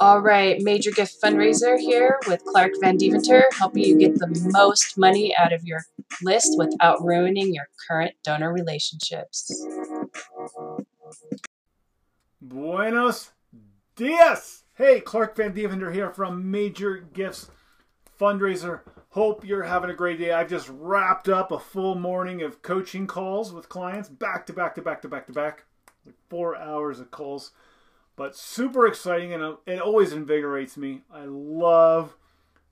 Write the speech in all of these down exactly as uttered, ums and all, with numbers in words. All right, Major Gift Fundraiser here with Clark Van Deventer, helping you get the most money out of your list without ruining your current donor relationships. Buenos dias! Hey, Clark Van Deventer here from Major Gifts Fundraiser. Hope you're having a great day. I've just wrapped up a full morning of coaching calls with clients, back to back to back to back to back, like four hours of calls. But super exciting, and it always invigorates me. I love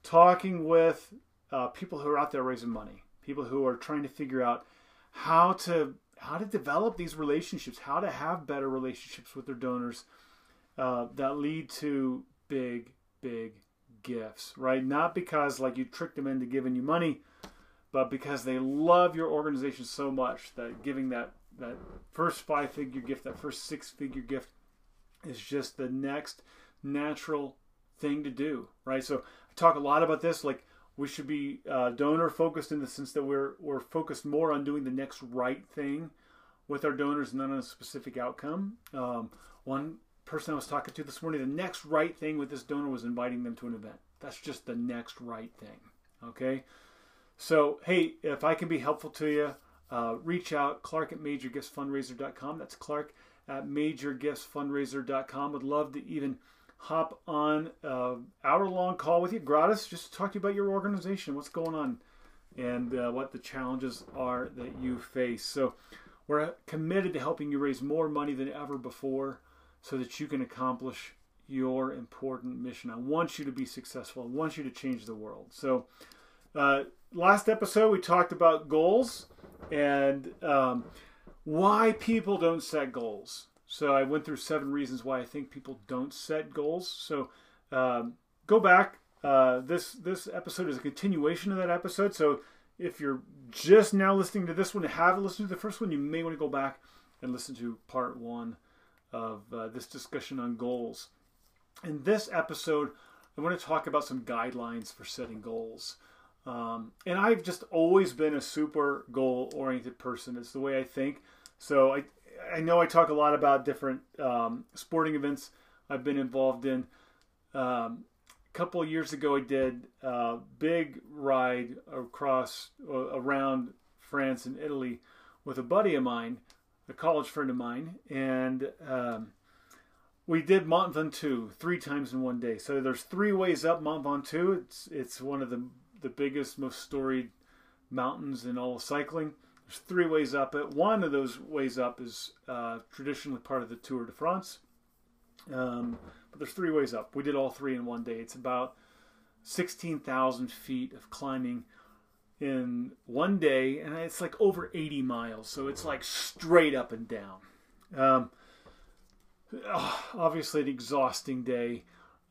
talking with uh, people who are out there raising money, people who are trying to figure out how to how to develop these relationships, how to have better relationships with their donors uh, that lead to big, big gifts, right? Not because like you tricked them into giving you money, but because they love your organization so much that giving that that first five-figure gift, that first six-figure gift, is just the next natural thing to do, right? So I talk a lot about this, like we should be uh, donor focused in the sense that we're we're focused more on doing the next right thing with our donors, not on a specific outcome. Um, one person I was talking to this morning, the next right thing with this donor was inviting them to an event. That's just the next right thing, okay? So hey, if I can be helpful to you, uh, reach out, Clark at major gifts fundraiser dot com. That's Clark at major gifts fundraiser dot com. Would love to even hop on an hour-long call with you, gratis, just to talk to you about your organization, what's going on, and uh, what the challenges are that you face. So we're committed to helping you raise more money than ever before so that you can accomplish your important mission. I want you to be successful. I want you to change the world. So uh, last episode, we talked about goals and um, why people don't set goals. So I went through seven reasons why I think people don't set goals. So um, go back. Uh, this this episode is a continuation of that episode. So if you're just now listening to this one and haven't listened to the first one, you may want to go back and listen to part one of uh, this discussion on goals. In this episode, I want to talk about some guidelines for setting goals. Um, and I've just always been a super goal-oriented person. It's the way I think. So I, I know I talk a lot about different um, sporting events I've been involved in. Um, a couple of years ago, I did a big ride across around France and Italy with a buddy of mine, a college friend of mine, and um, we did Mont Ventoux three times in one day. So there's three ways up Mont Ventoux. It's it's one of the the biggest, most storied mountains in all of cycling. There's three ways up it. One of those ways up is uh, traditionally part of the Tour de France. Um, but there's three ways up. We did all three in one day. It's about sixteen thousand feet of climbing in one day. And it's like over eighty miles. So it's like straight up and down. Um, obviously an exhausting day.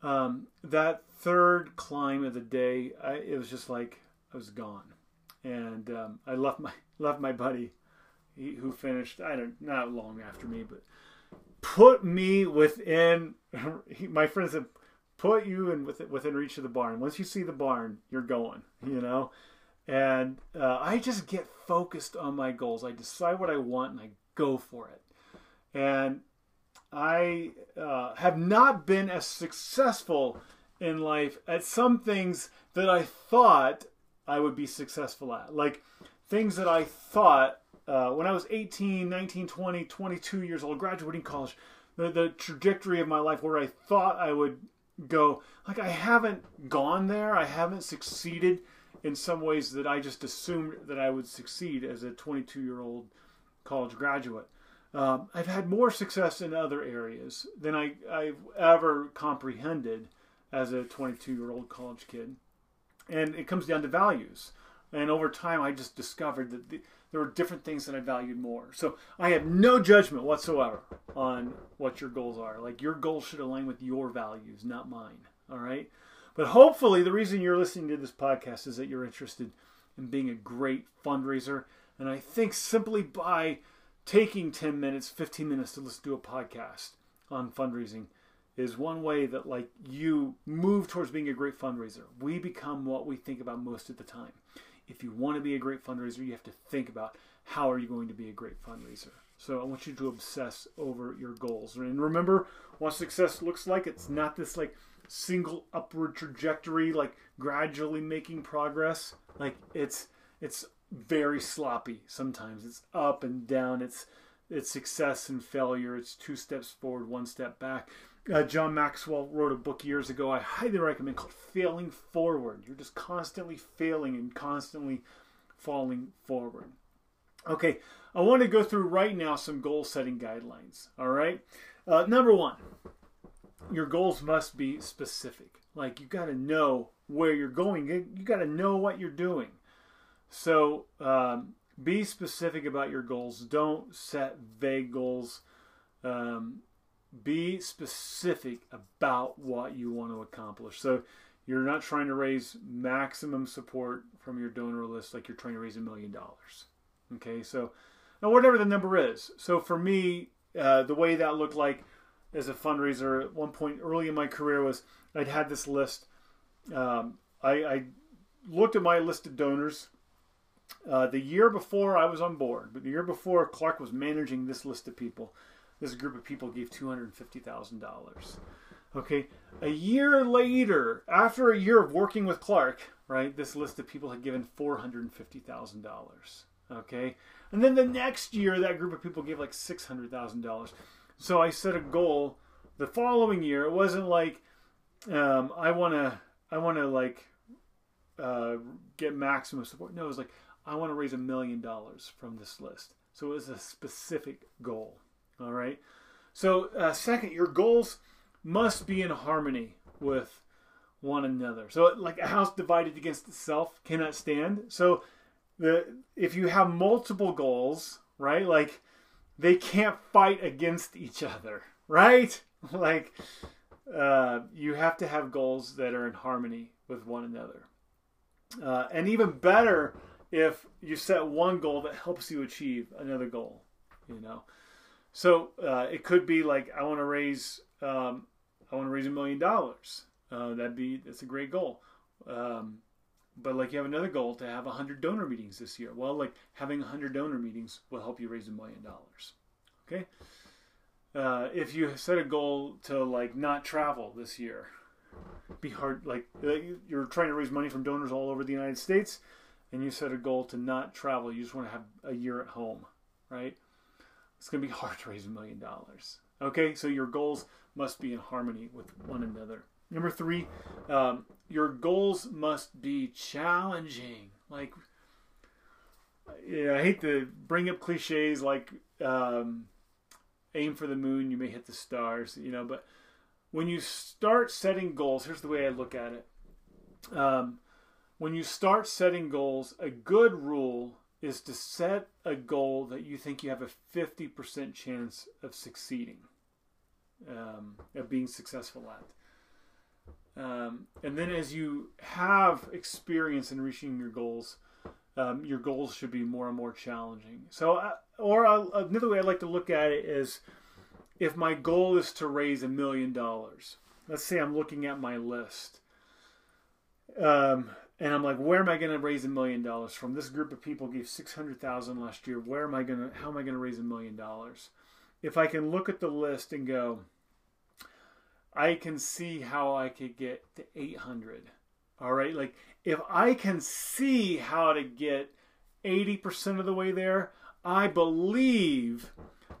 Um, that third climb of the day, I, it was just like I was gone. And um, I left my left my buddy, he, who finished I don't not long after me, but put me within. He, my friend said, "Put you in within, within reach of the barn. Once you see the barn, you're going." You know, and uh, I just get focused on my goals. I decide what I want and I go for it. And I uh, have not been as successful in life at some things that I thought I would be successful at. Like things that I thought uh, when I was eighteen, nineteen, twenty, twenty-two years old, graduating college, the, the trajectory of my life where I thought I would go, like I haven't gone there. I haven't succeeded in some ways that I just assumed that I would succeed as a twenty-two-year-old college graduate. Um, I've had more success in other areas than I, I've ever comprehended as a twenty-two-year-old college kid. And it comes down to values. And over time, I just discovered that the, there were different things that I valued more. So I have no judgment whatsoever on what your goals are. Like your goals should align with your values, not mine. All right. But hopefully the reason you're listening to this podcast is that you're interested in being a great fundraiser. And I think simply by taking ten minutes, fifteen minutes to listen to a podcast on fundraising is one way that like you move towards being a great fundraiser. We become what we think about most of the time. If you want to be a great fundraiser, you have to think about how are you going to be a great fundraiser, So I want you to obsess over your goals. And remember what success looks like. It's not this like single upward trajectory, like gradually making progress. Like it's it's very sloppy sometimes. It's up and down. It's it's success and failure. It's two steps forward, one step back. Uh, John Maxwell wrote a book years ago I highly recommend called Failing Forward. You're just constantly failing and constantly falling forward. Okay, I want to go through right now some goal setting guidelines. All right, uh, number one, your goals must be specific. Like you got to know where you're going. You got to know what you're doing. So um, be specific about your goals. Don't set vague goals. Um, Be specific about what you want to accomplish. So you're not trying to raise maximum support from your donor list like you're trying to raise a million dollars. Okay, so now whatever the number is. So for me, uh, the way that looked like as a fundraiser at one point early in my career was I'd had this list. Um, I, I looked at my list of donors. Uh, the year before I was on board, but the year before Clark was managing this list of people. This group of people gave two hundred fifty thousand dollars. Okay, a year later, after a year of working with Clark, right, this list of people had given four hundred fifty thousand dollars. Okay, and then the next year, that group of people gave like six hundred thousand dollars. So I set a goal the following year. It wasn't like um, I wanna, I wanna like uh, get maximum support. No, it was like I wanna raise a million dollars from this list. So it was a specific goal. All right. So uh, second, your goals must be in harmony with one another. So like a house divided against itself cannot stand. So the if you have multiple goals, right, like they can't fight against each other, right? Like uh, you have to have goals that are in harmony with one another. Uh, and even better if you set one goal that helps you achieve another goal, you know. So uh, it could be like I want to raise um, I want to raise a million dollars. Uh, that'd be that's a great goal. Um, but like you have another goal to have a hundred donor meetings this year. Well, like having a hundred donor meetings will help you raise a million dollars. Okay. Uh, if you set a goal to like not travel this year, be hard. Like you're trying to raise money from donors all over the United States, and you set a goal to not travel. You just want to have a year at home, right? It's going to be hard to raise a million dollars. Okay, so your goals must be in harmony with one another. Number three, um, your goals must be challenging. Like, yeah, I hate to bring up cliches like um, aim for the moon, you may hit the stars, you know, but when you start setting goals, here's the way I look at it. Um, when you start setting goals, a good rule is to set a goal that you think you have a fifty percent chance of succeeding, um, of being successful at. Um, and then as you have experience in reaching your goals, um, your goals should be more and more challenging. So, I, or I, another way I like to look at it is if my goal is to raise a million dollars, let's say I'm looking at my list. Um, And I'm like, where am I going to raise a million dollars from? This group of people gave six hundred thousand dollars last year. Where am I going to, how am I going to raise a million dollars? If I can look at the list and go, I can see how I could get to eight hundred. All right. Like if I can see how to get eighty percent of the way there, I believe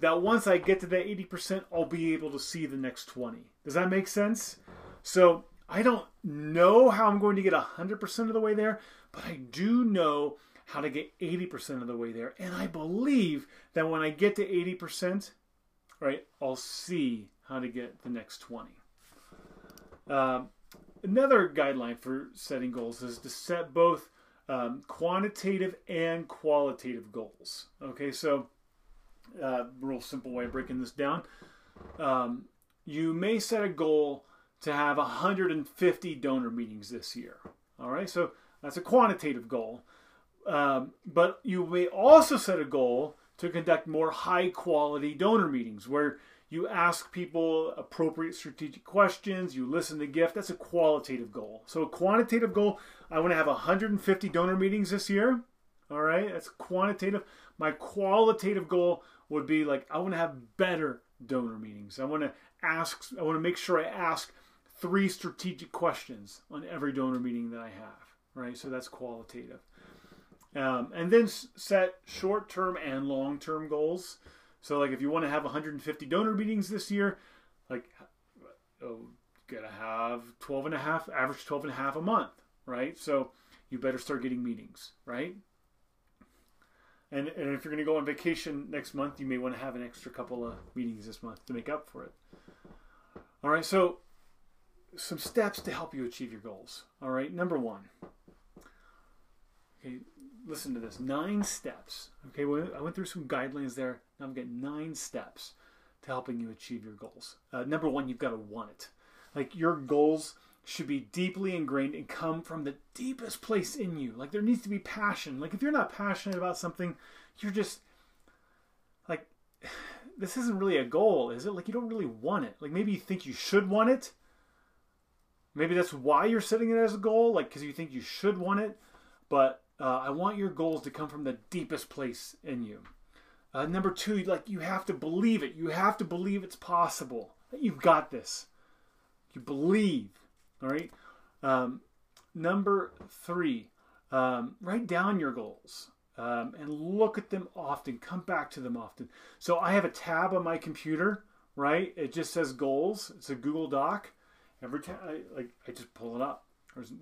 that once I get to that eighty percent, I'll be able to see the next twenty. Does that make sense? So I don't know how I'm going to get one hundred percent of the way there, but I do know how to get eighty percent of the way there. And I believe that when I get to eighty percent, right, I'll see how to get the next twenty. Um, another guideline for setting goals is to set both um, quantitative and qualitative goals. Okay, so uh, real simple way of breaking this down. Um, you may set a goal to have one hundred fifty donor meetings this year. All right, so that's a quantitative goal. Um, but you may also set a goal to conduct more high-quality donor meetings where you ask people appropriate strategic questions, you listen to gift. That's a qualitative goal. So a quantitative goal, I want to have one hundred fifty donor meetings this year, All right, that's quantitative. My qualitative goal would be like, I want to have better donor meetings. I want to ask, I want to make sure I ask three strategic questions on every donor meeting that I have, right? So that's qualitative. Um, and then set short-term and long-term goals. So like if you want to have one hundred fifty donor meetings this year, like oh, gotta have twelve and a half, average twelve and a half a month, right? So you better start getting meetings, right? And, and if you're going to go on vacation next month, you may want to have an extra couple of meetings this month to make up for it. All right, so some steps to help you achieve your goals. All right, number one. Okay, listen to this. Nine steps. Okay, well, I went through some guidelines there. Now I'm getting nine steps to helping you achieve your goals. Uh, number one, you've got to want it. Like your goals should be deeply ingrained and come from the deepest place in you. Like there needs to be passion. Like if you're not passionate about something, you're just like, this isn't really a goal, is it? Like you don't really want it. Like maybe you think you should want it. Maybe that's why you're setting it as a goal, like because you think you should want it. But uh, I want your goals to come from the deepest place in you. Uh, number two, like you have to believe it. You have to believe it's possible. You've got this. You believe. All right. Um, number three, um, write down your goals um, and look at them often. Come back to them often. So I have a tab on my computer, right? It just says goals. It's a Google Doc. Every time I, like, I just pull it up.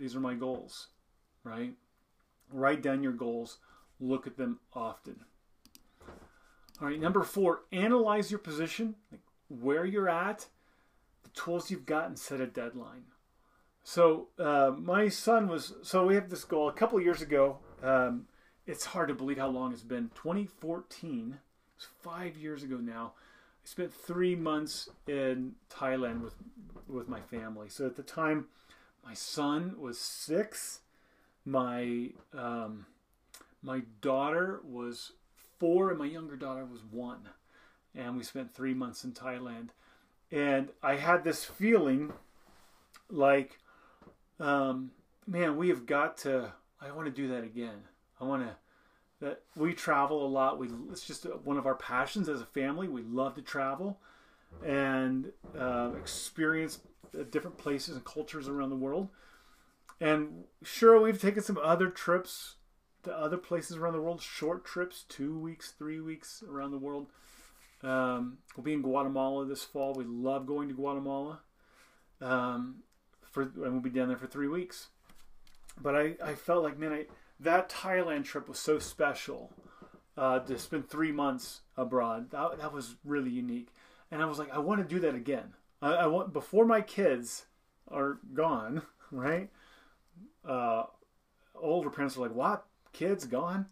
These are my goals, right? Write down your goals. Look at them often. All right. Number four, analyze your position, like where you're at, the tools you've got, and set a deadline. So uh, my son was, so we have this goal a couple of years ago. Um, it's hard to believe how long it's been. twenty fourteen, it's five years ago now. I spent three months in Thailand with, with my family. So at the time, my son was six. My, um, my daughter was four and my younger daughter was one. And we spent three months in Thailand. And I had this feeling like, Um, man, we have got to, I want to do that again. I want to, that we travel a lot. We, it's just one of our passions as a family. We love to travel and, uh, experience different places and cultures around the world. And sure, we've taken some other trips to other places around the world, short trips, two weeks, three weeks around the world. Um, we'll be in Guatemala this fall. We love going to Guatemala. Um, For, and we'll be down there for three weeks. But I, I felt like, man, I, that Thailand trip was so special uh, to spend three months abroad. That, that was really unique. And I was like, I want to do that again. I, I want, before my kids are gone, right? Uh, older parents are like, what? Kids gone?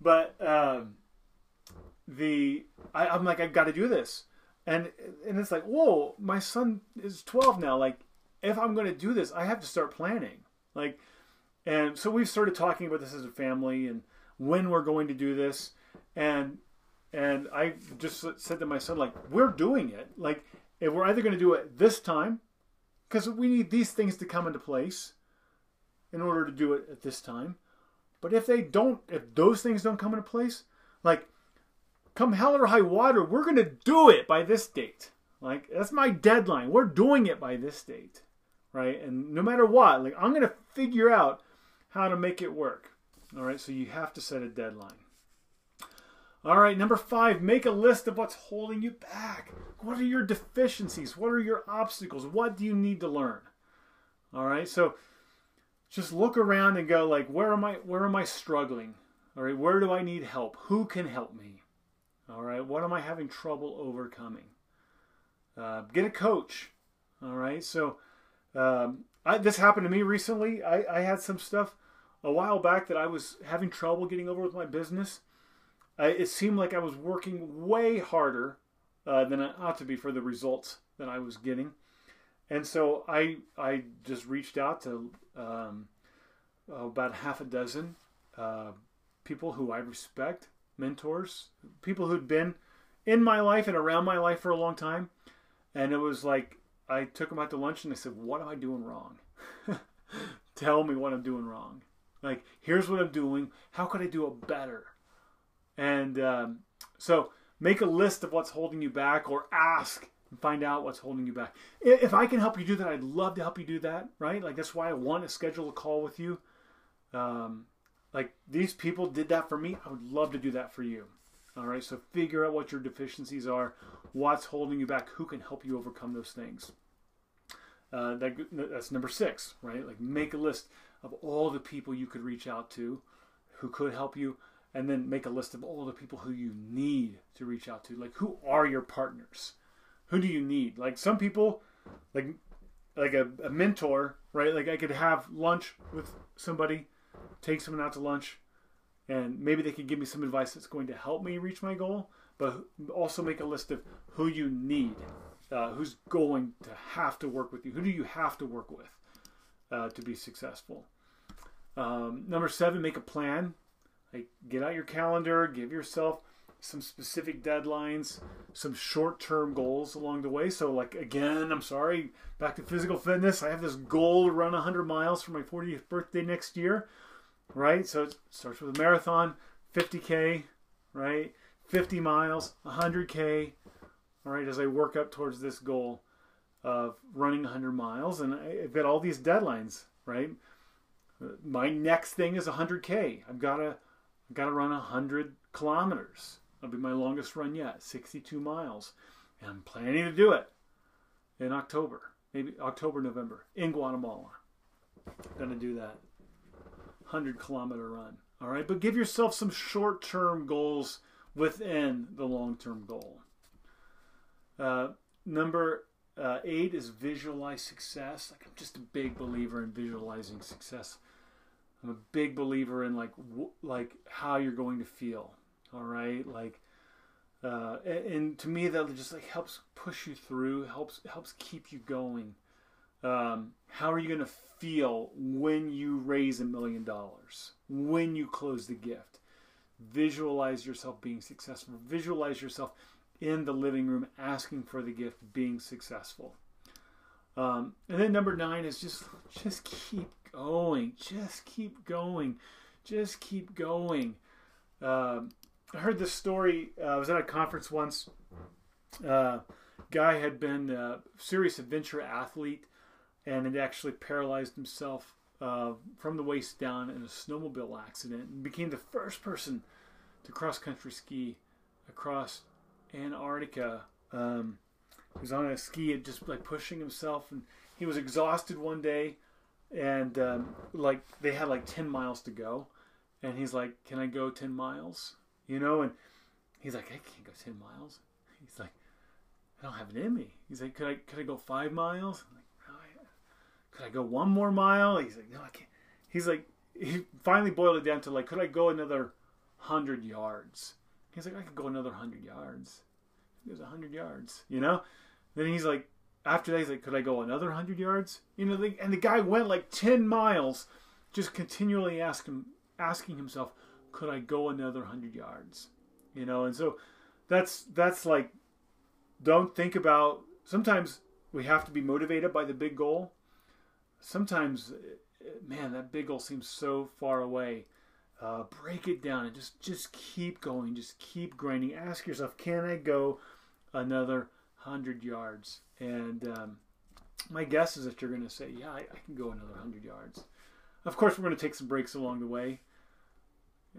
But um, the I, I'm like, I've got to do this. And, and it's like, whoa, my son is twelve now. Like, if I'm going to do this, I have to start planning. Like, and so we've started talking about this as a family and when we're going to do this. And, and I just said to my son, like, we're doing it. Like, if we're either going to do it this time, because we need these things to come into place in order to do it at this time. But if they don't, if those things don't come into place, like, come hell or high water, we're going to do it by this date. Like, that's my deadline. We're doing it by this date. Right? And no matter what, like, I'm going to figure out how to make it work. All right. So you have to set a deadline. All right. Number five, make a list of what's holding you back. What are your deficiencies? What are your obstacles? What do you need to learn? All right. So just look around and go like, where am I, where am I struggling? All right. Where do I need help? Who can help me? All right. What am I having trouble overcoming? Uh, get a coach. All right. So, um, I, this happened to me recently. I, I had some stuff a while back that I was having trouble getting over with my business. I, it seemed like I was working way harder, uh, than I ought to be for the results that I was getting. And so I, I just reached out to, um, about half a dozen, uh, people who I respect, mentors, people who'd been in my life and around my life for a long time. And it was like, I took them out to lunch and I said, what am I doing wrong? Tell me what I'm doing wrong. Like, here's what I'm doing. How could I do it better? And um, so make a list of what's holding you back, or ask and find out what's holding you back. If I can help you do that, I'd love to help you do that, right? Like, that's why I want to schedule a call with you. Um, like, these people did that for me. I would love to do that for you. All right, so figure out what your deficiencies are, what's holding you back, who can help you overcome those things. Uh, that, that's number six, right? Like, make a list of all the people you could reach out to who could help you, and then make a list of all the people who you need to reach out to. Like, who are your partners? Who do you need? Like, some people, like like a, a mentor, right? Like, I could have lunch with somebody, take someone out to lunch, and maybe they could give me some advice that's going to help me reach my goal, but also make a list of who you need, uh, who's going to have to work with you. Who do you have to work with uh, to be successful? Um, number seven, make a plan. Like, get out your calendar, give yourself some specific deadlines, some short-term goals along the way. So, like, again, I'm sorry, back to physical fitness. I have this goal to run one hundred miles for my fortieth birthday next year. Right, so it starts with a marathon, fifty K, right, fifty miles, one hundred K, all right, as I work up towards this goal of running one hundred miles, and I've got all these deadlines, right? My next thing is one hundred K. I've got to I've got to run one hundred kilometers. That'll be my longest run yet, sixty-two miles, and I'm planning to do it in October, maybe October, November, in Guatemala. I'm going to do that. one hundred kilometer run. All right, but give yourself some short-term goals within the long-term goal. Uh, number uh, eight is visualize success. Like, I'm just a big believer in visualizing success. I'm a big believer in like w like how you're going to feel. All right, like uh, and, and to me that just like helps push you through, helps helps keep you going. Um, how are you going to feel when you raise a million dollars, when you close the gift? Visualize yourself being successful. Visualize yourself in the living room asking for the gift, being successful. Um, and then number nine is just, just keep going. Just keep going. Just keep going. Um, I heard this story. Uh, I was at a conference once. Uh, guy had been a serious adventure athlete, and it actually paralyzed himself uh, from the waist down in a snowmobile accident, and became the first person to cross-country ski across Antarctica. Um, he was on a ski and just like pushing himself, and he was exhausted one day, and um, like they had like ten miles to go, and he's like, "Can I go ten miles?" You know, and he's like, "I can't go ten miles." He's like, "I don't have it in me." He's like, "Could I could I go five miles?" I'm like, "Could I go one more mile?" He's like, "No, I can't." He's like, he finally boiled it down to like, "Could I go another hundred yards?" He's like, "I could go another hundred yards." He goes, "A hundred yards, you know?" Then he's like, after that, he's like, "Could I go another hundred yards?" You know, they, and the guy went like ten miles, just continually asking, asking himself, "Could I go another hundred yards?" You know, and so that's, that's like, don't think about, sometimes we have to be motivated by the big goal. Sometimes, man, that big goal seems so far away. Uh, break it down and just, just keep going. Just keep grinding. Ask yourself, can I go another one hundred yards? And um, my guess is that you're going to say, yeah, I, I can go another one hundred yards. Of course, we're going to take some breaks along the way.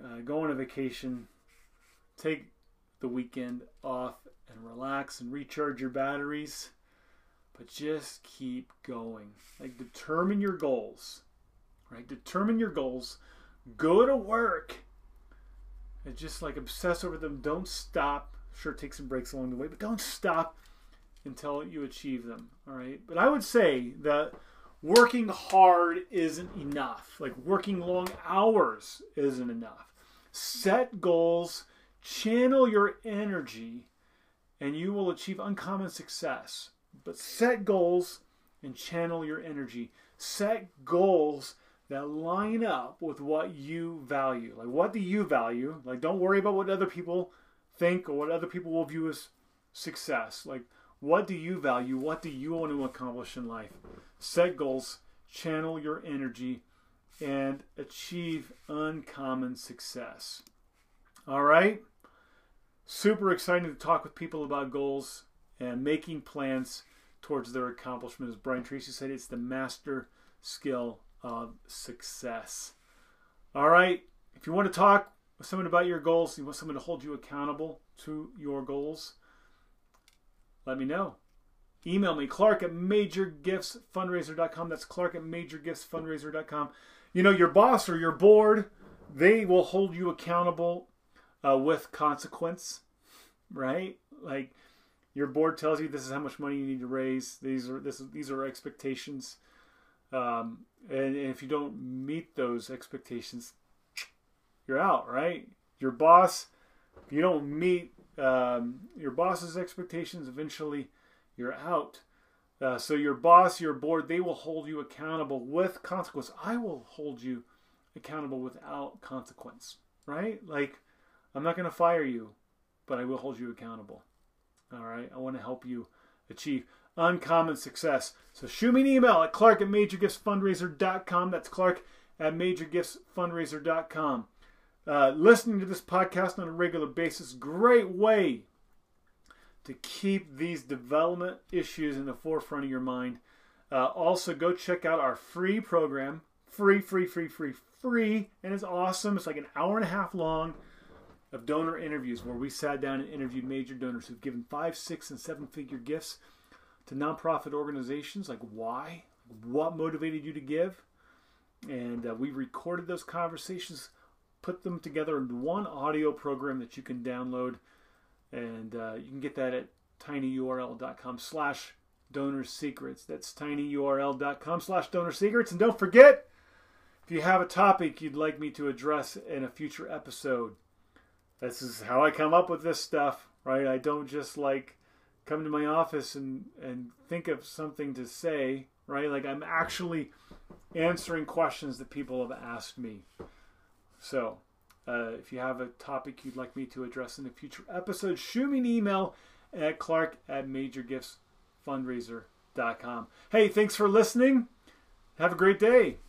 Uh, go on a vacation. Take the weekend off and relax and recharge your batteries. But just keep going. Like, determine your goals, right? Determine your goals. Go to work and just like obsess over them. Don't stop. Sure, take some breaks along the way, but don't stop until you achieve them, all right? But I would say that working hard isn't enough. Like, working long hours isn't enough. Set goals, channel your energy, and you will achieve uncommon success. But set goals and channel your energy. Set goals that line up with what you value. Like, what do you value? Like, don't worry about what other people think or what other people will view as success. Like, what do you value? What do you want to accomplish in life? Set goals, channel your energy, and achieve uncommon success. All right? Super exciting to talk with people about goals and making plans towards their accomplishment. As Brian Tracy said, it's the master skill of success. All right, if you want to talk with someone about your goals, you want someone to hold you accountable to your goals, let me know. Email me, Clark at Major Gifts Fundraiser dot com. That's Clark at Major Gifts Fundraiser dot com. You know, your boss or your board, they will hold you accountable uh, with consequence, right? Like, your board tells you this is how much money you need to raise. These are this these are expectations, um, and, and if you don't meet those expectations, you're out, right? Your boss, if you don't meet um, your boss's expectations, eventually you're out. Uh, so your boss, your board, they will hold you accountable with consequence. I will hold you accountable without consequence, right? Like, I'm not going to fire you, but I will hold you accountable. All right, I want to help you achieve uncommon success. So shoot me an email at Clark at Major Gifts Fundraiser dot com. That's Clark at Major Gifts Fundraiser dot com. Uh, listening to this podcast on a regular basis, great way to keep these development issues in the forefront of your mind. Uh, also, go check out our free program, free, free, free, free, free, and it's awesome. It's like an hour and a half long of donor interviews where we sat down and interviewed major donors who've given five, six, and seven-figure gifts to nonprofit organizations. Like, why? What motivated you to give? And uh, we recorded those conversations, put them together in one audio program that you can download, and uh, you can get that at tinyurl dot com slash donor secrets. That's tinyurl dot com slash donor secrets. And don't forget, if you have a topic you'd like me to address in a future episode, this is how I come up with this stuff, right? I don't just like come to my office and, and think of something to say, right? Like, I'm actually answering questions that people have asked me. So uh, if you have a topic you'd like me to address in a future episode, shoot me an email at Clark at Major Gifts Fundraiser dot com. Hey, thanks for listening. Have a great day.